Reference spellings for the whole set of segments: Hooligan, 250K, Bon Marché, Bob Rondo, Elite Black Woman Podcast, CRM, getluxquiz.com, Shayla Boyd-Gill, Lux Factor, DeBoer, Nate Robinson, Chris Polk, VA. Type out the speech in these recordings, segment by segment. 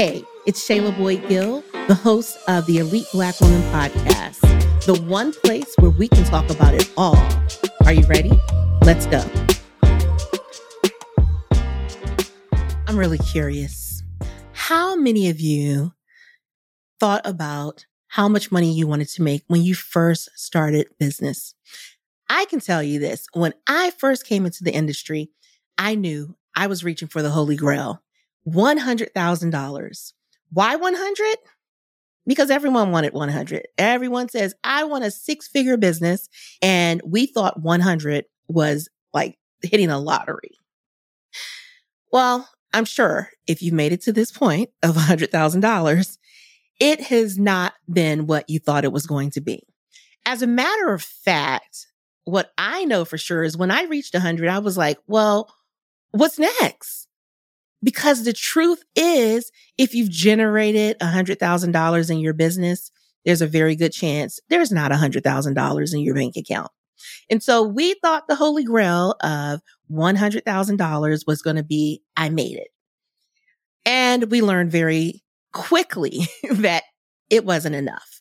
Hey, it's Shayla Boyd-Gill, the host of the Elite Black Woman Podcast, the one place where we can talk about it all. Are you ready? Let's go. I'm really curious. How many of you thought about how much money you wanted to make when you first started business? I can tell you this. When I first came into the industry, I knew I was reaching for the Holy Grail. $100,000. Why 100? Because everyone wanted 100. Everyone says, I want a six-figure business. And we thought 100 was like hitting a lottery. Well, I'm sure if you've made it to this point of $100,000, it has not been what you thought it was going to be. As a matter of fact, what I know for sure is when I reached 100, I was like, well, what's next? Because the truth is, if you've generated $100,000 in your business, there's a very good chance there's not $100,000 in your bank account. And so we thought the Holy Grail of $100,000 was going to be, I made it. And we learned very quickly that it wasn't enough,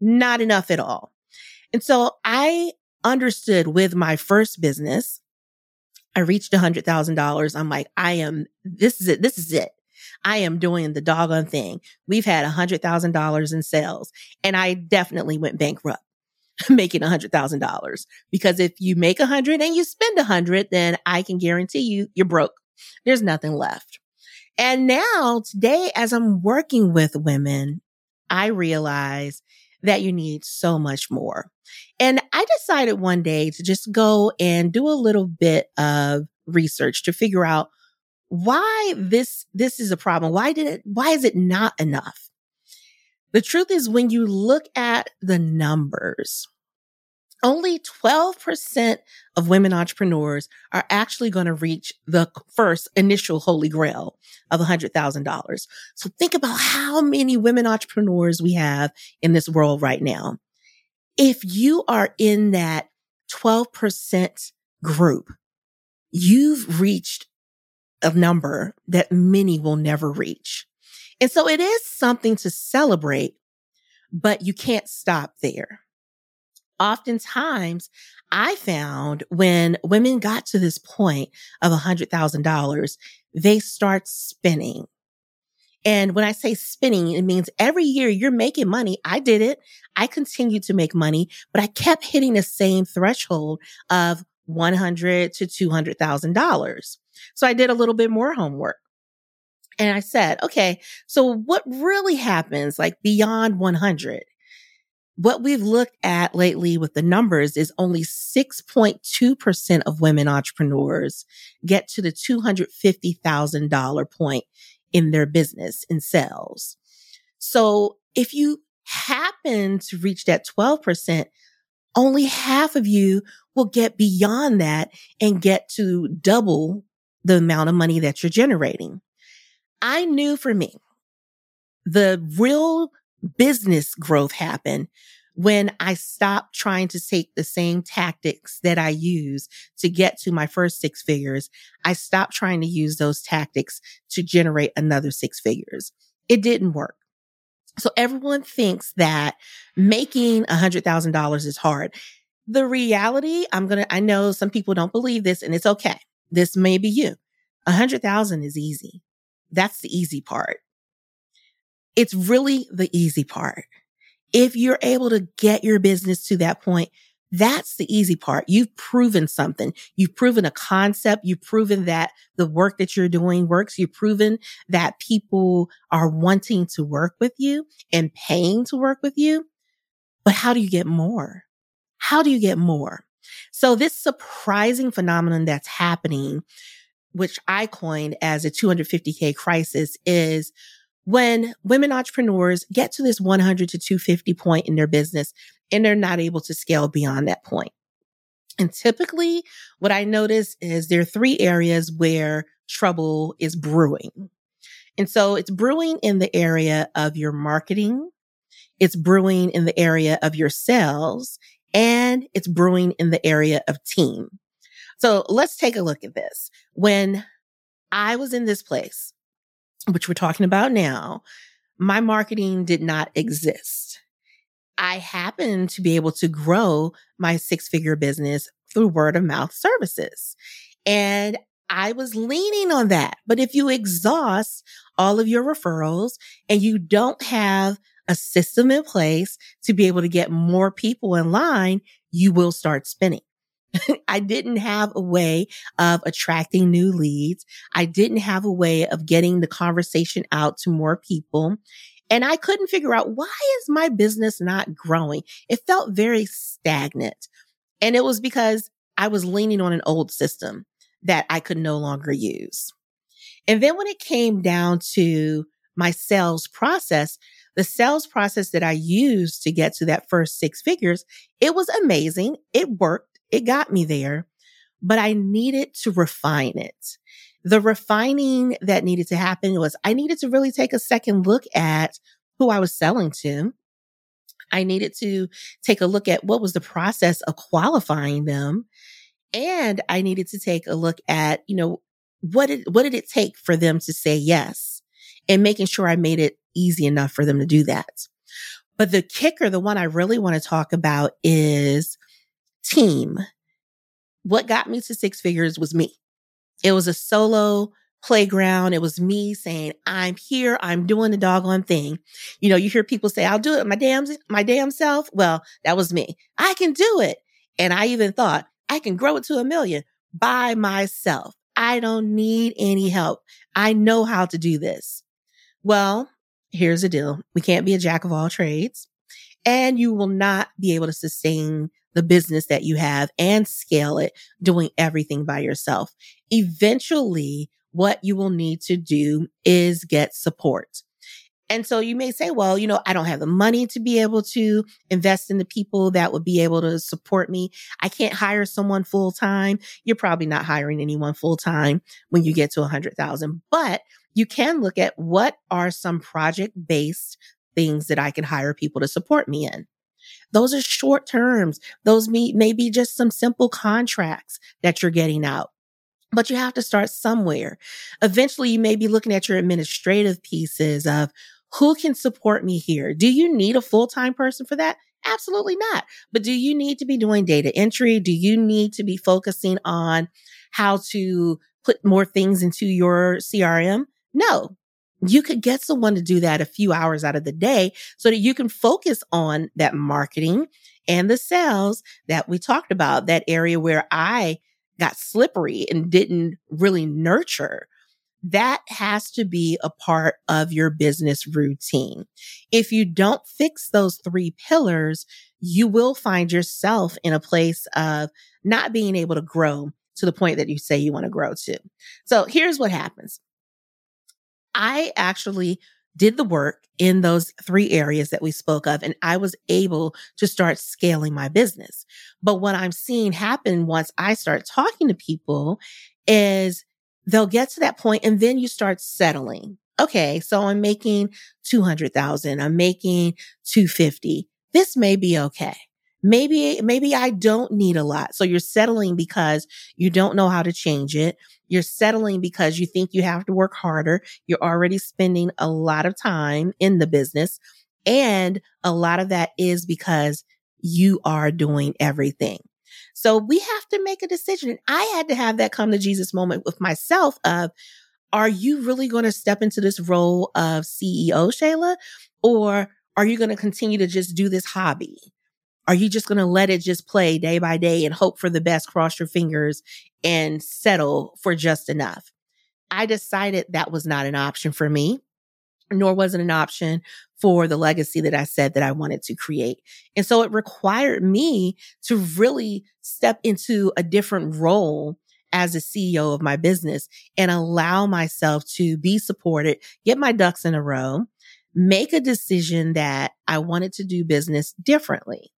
not enough at all. And so I understood with my first business, I reached $100,000. I'm like, this is it. I am doing the doggone thing. We've had $100,000 in sales. And I definitely went bankrupt making $100,000, because if you make 100 and you spend 100, then I can guarantee you, you're broke. There's nothing left. And now today, as I'm working with women, I realize that you need so much more. And I decided one day to just go and do a little bit of research to figure out why this is a problem. Why is it not enough? The truth is, when you look at the numbers, only 12% of women entrepreneurs are actually going to reach the first initial Holy Grail of $100,000. So think about how many women entrepreneurs we have in this world right now. If you are in that 12% group, you've reached a number that many will never reach. And so it is something to celebrate, but you can't stop there. Oftentimes, I found when women got to this point of $100,000, they start spinning. And when I say spinning, it means every year you're making money. I did it. I continued to make money, but I kept hitting the same threshold of $100,000 to $200,000. So I did a little bit more homework. And I said, okay, so what really happens like beyond 100? What we've looked at lately with the numbers is only 6.2% of women entrepreneurs get to the $250,000 point in their business, in sales. So if you happen to reach that 12%, only half of you will get beyond that and get to double the amount of money that you're generating. I knew for me, the real business growth happened when I stopped trying to take the same tactics that I used to get to my first six figures. I stopped trying to use those tactics to generate another six figures. It didn't work. So everyone thinks that making $100,000 is hard. The reality, I know some people don't believe this, and it's okay. This may be you. 100,000 is easy. That's the easy part. It's really the easy part. If you're able to get your business to that point, that's the easy part. You've proven something. You've proven a concept. You've proven that the work that you're doing works. You've proven that people are wanting to work with you and paying to work with you. But how do you get more? How do you get more? So this surprising phenomenon that's happening, which I coined as a 250K crisis, is when women entrepreneurs get to this 100 to 250 point in their business and they're not able to scale beyond that point. And typically what I notice is there are three areas where trouble is brewing. And so it's brewing in the area of your marketing, it's brewing in the area of your sales, and it's brewing in the area of team. So let's take a look at this. When I was in this place, which we're talking about now, my marketing did not exist. I happened to be able to grow my six-figure business through word of mouth services. And I was leaning on that. But if you exhaust all of your referrals and you don't have a system in place to be able to get more people in line, you will start spinning. I didn't have a way of attracting new leads. I didn't have a way of getting the conversation out to more people. And I couldn't figure out, why is my business not growing? It felt very stagnant. And it was because I was leaning on an old system that I could no longer use. And then when it came down to my sales process, the sales process that I used to get to that first six figures, it was amazing. It worked. It got me there, but I needed to refine it. The refining that needed to happen was I needed to really take a second look at who I was selling to. I needed to take a look at what was the process of qualifying them. And I needed to take a look at, you know, what did it take for them to say yes, and making sure I made it easy enough for them to do that. But the kicker, the one I really want to talk about, is team. What got me to six figures was me. It was a solo playground. It was me saying, I'm here. I'm doing the doggone thing. You know, you hear people say, I'll do it my damn self. Well, that was me. I can do it. And I even thought, I can grow it to 1 million by myself. I don't need any help. I know how to do this. Well, here's the deal. We can't be a jack of all trades, and you will not be able to sustain the business that you have and scale it doing everything by yourself. Eventually, what you will need to do is get support. And so you may say, well, you know, I don't have the money to be able to invest in the people that would be able to support me. I can't hire someone full time. You're probably not hiring anyone full time when you get to 100,000, but you can look at what are some project-based things that I can hire people to support me in. Those are short terms. Those may be just some simple contracts that you're getting out. But you have to start somewhere. Eventually, you may be looking at your administrative pieces of, who can support me here? Do you need a full-time person for that? Absolutely not. But do you need to be doing data entry? Do you need to be focusing on how to put more things into your CRM? No. You could get someone to do that a few hours out of the day so that you can focus on that marketing and the sales that we talked about, that area where I got slippery and didn't really nurture. That has to be a part of your business routine. If you don't fix those three pillars, you will find yourself in a place of not being able to grow to the point that you say you want to grow to. So here's what happens. I actually did the work in those three areas that we spoke of, and I was able to start scaling my business. But what I'm seeing happen once I start talking to people is they'll get to that point, and then you start settling. Okay, so I'm making 200,000. I'm making 250. This may be okay. Maybe I don't need a lot. So you're settling because you don't know how to change it. You're settling because you think you have to work harder. You're already spending a lot of time in the business. And a lot of that is because you are doing everything. So we have to make a decision. And I had to have that come to Jesus moment with myself of, are you really going to step into this role of CEO, Shayla? Or are you going to continue to just do this hobby? Are you just going to let it just play day by day and hope for the best, cross your fingers, and settle for just enough? I decided that was not an option for me, nor was it an option for the legacy that I said that I wanted to create. And so it required me to really step into a different role as a CEO of my business and allow myself to be supported, get my ducks in a row, make a decision that I wanted to do business differently.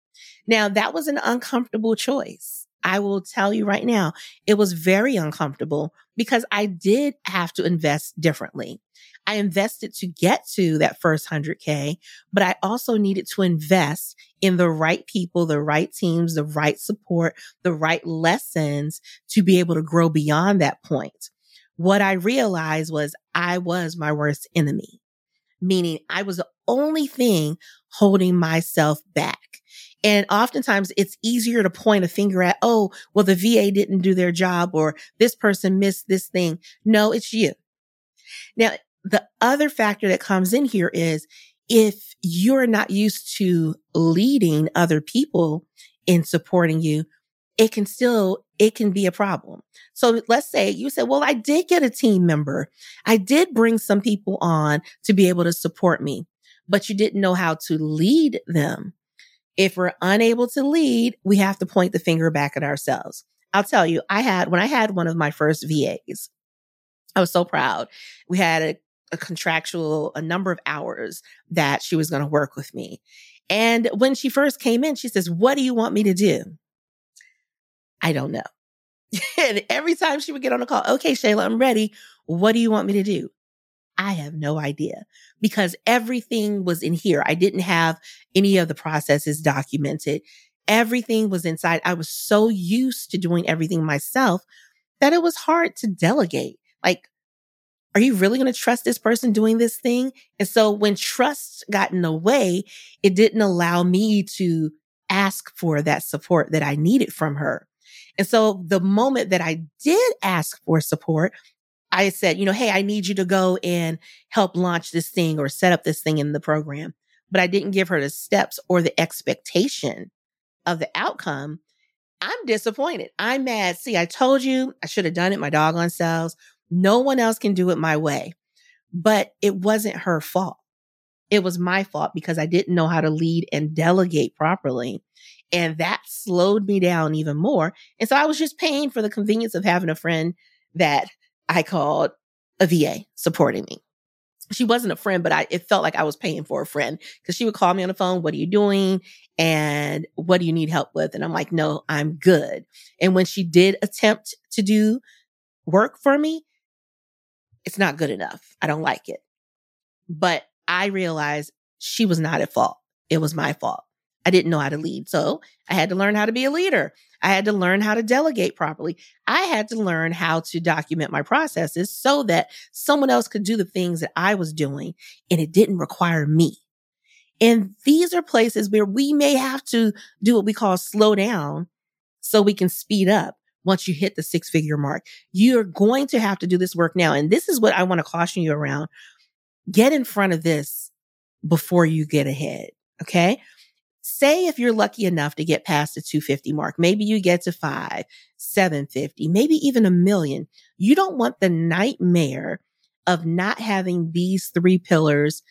Now, that was an uncomfortable choice. I will tell you right now, it was very uncomfortable because I did have to invest differently. I invested to get to that first 100K, but I also needed to invest in the right people, the right teams, the right support, the right lessons to be able to grow beyond that point. what I realized was I was my worst enemy, meaning I was the only thing holding myself back. And oftentimes it's easier to point a finger at, oh, well, the VA didn't do their job or this person missed this thing. No, it's you. Now, the other factor that comes in here is if you're not used to leading other people in supporting you, it can be a problem. So let's say you said, well, I did get a team member. I did bring some people on to be able to support me, but you didn't know how to lead them. If we're unable to lead, we have to point the finger back at ourselves. I'll tell you, when I had one of my first VAs, I was so proud. We had a contractual, a number of hours that she was going to work with me. And when she first came in, she says, what do you want me to do? I don't know. And every time she would get on a call, okay, Shayla, I'm ready. What do you want me to do? I have no idea, because everything was in here. I didn't have any of the processes documented. Everything was inside. I was so used to doing everything myself that it was hard to delegate. Like, are you really going to trust this person doing this thing? And so when trust got in the way, it didn't allow me to ask for that support that I needed from her. And so the moment that I did ask for support, I said, hey, I need you to go and help launch this thing or set up this thing in the program. But I didn't give her the steps or the expectation of the outcome. I'm disappointed. I'm mad. See, I told you I should have done it my doggone selves. No one else can do it my way. But it wasn't her fault. It was my fault because I didn't know how to lead and delegate properly. And that slowed me down even more. And so I was just paying for the convenience of having a friend that I called a VA supporting me. She wasn't a friend, but it felt like I was paying for a friend, because she would call me on the phone. What are you doing? And what do you need help with? And I'm like, no, I'm good. And when she did attempt to do work for me, it's not good enough. I don't like it. But I realized she was not at fault. It was my fault. I didn't know how to lead. So I had to learn how to be a leader. I had to learn how to delegate properly. I had to learn how to document my processes so that someone else could do the things that I was doing and it didn't require me. And these are places where we may have to do what we call slow down so we can speed up once you hit the 6-figure mark. You're going to have to do this work now. And this is what I want to caution you around. Get in front of this before you get ahead. Okay. Say if you're lucky enough to get past the 250 mark, maybe you get to 5, 750, maybe even 1 million. You don't want the nightmare of not having these 3 pillars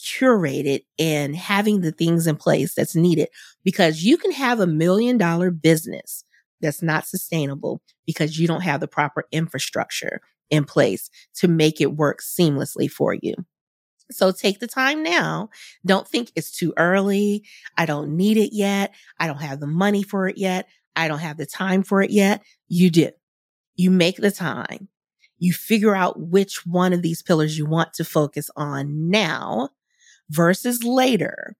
curated and having the things in place that's needed, because you can have $1 million business that's not sustainable because you don't have the proper infrastructure in place to make it work seamlessly for you. So take the time now. Don't think it's too early. I don't need it yet. I don't have the money for it yet. I don't have the time for it yet. You do. You make the time. You figure out which one of these pillars you want to focus on now versus later.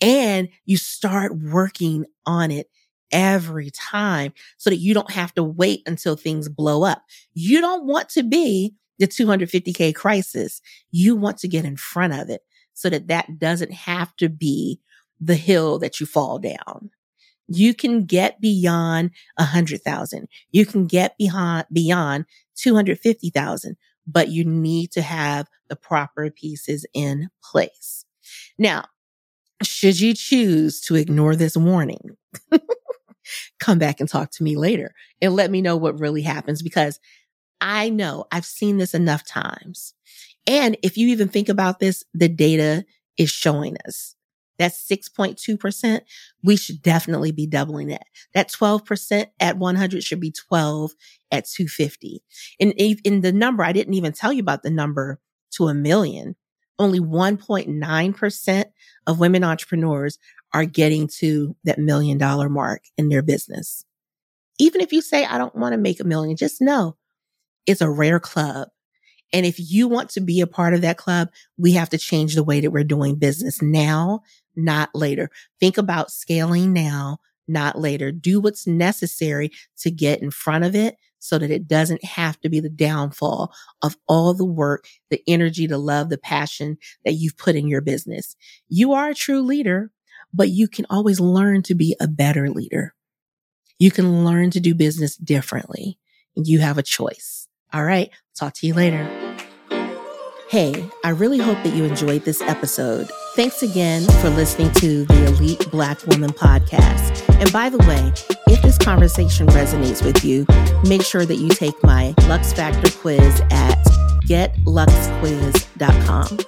And you start working on it every time so that you don't have to wait until things blow up. You don't want to be the $250K crisis. You want to get in front of it so that that doesn't have to be the hill that you fall down. You can get beyond 100,000. You can get beyond 250,000, but you need to have the proper pieces in place. Now, should you choose to ignore this warning, come back and talk to me later and let me know what really happens, because I know I've seen this enough times. And if you even think about this, the data is showing us. That's 6.2%. We should definitely be doubling that. That 12% at 100 should be 12 at 250. And in the number, I didn't even tell you about the number to 1 million. Only 1.9% of women entrepreneurs are getting to that $1 million mark in their business. Even if you say, I don't want to make 1 million, just know, it's a rare club. And if you want to be a part of that club, we have to change the way that we're doing business now, not later. Think about scaling now, not later. Do what's necessary to get in front of it so that it doesn't have to be the downfall of all the work, the energy, the love, the passion that you've put in your business. You are a true leader, but you can always learn to be a better leader. You can learn to do business differently. You have a choice. All right. Talk to you later. Hey, I really hope that you enjoyed this episode. Thanks again for listening to the Elite Black Woman Podcast. And by the way, if this conversation resonates with you, make sure that you take my Lux Factor quiz at getluxquiz.com.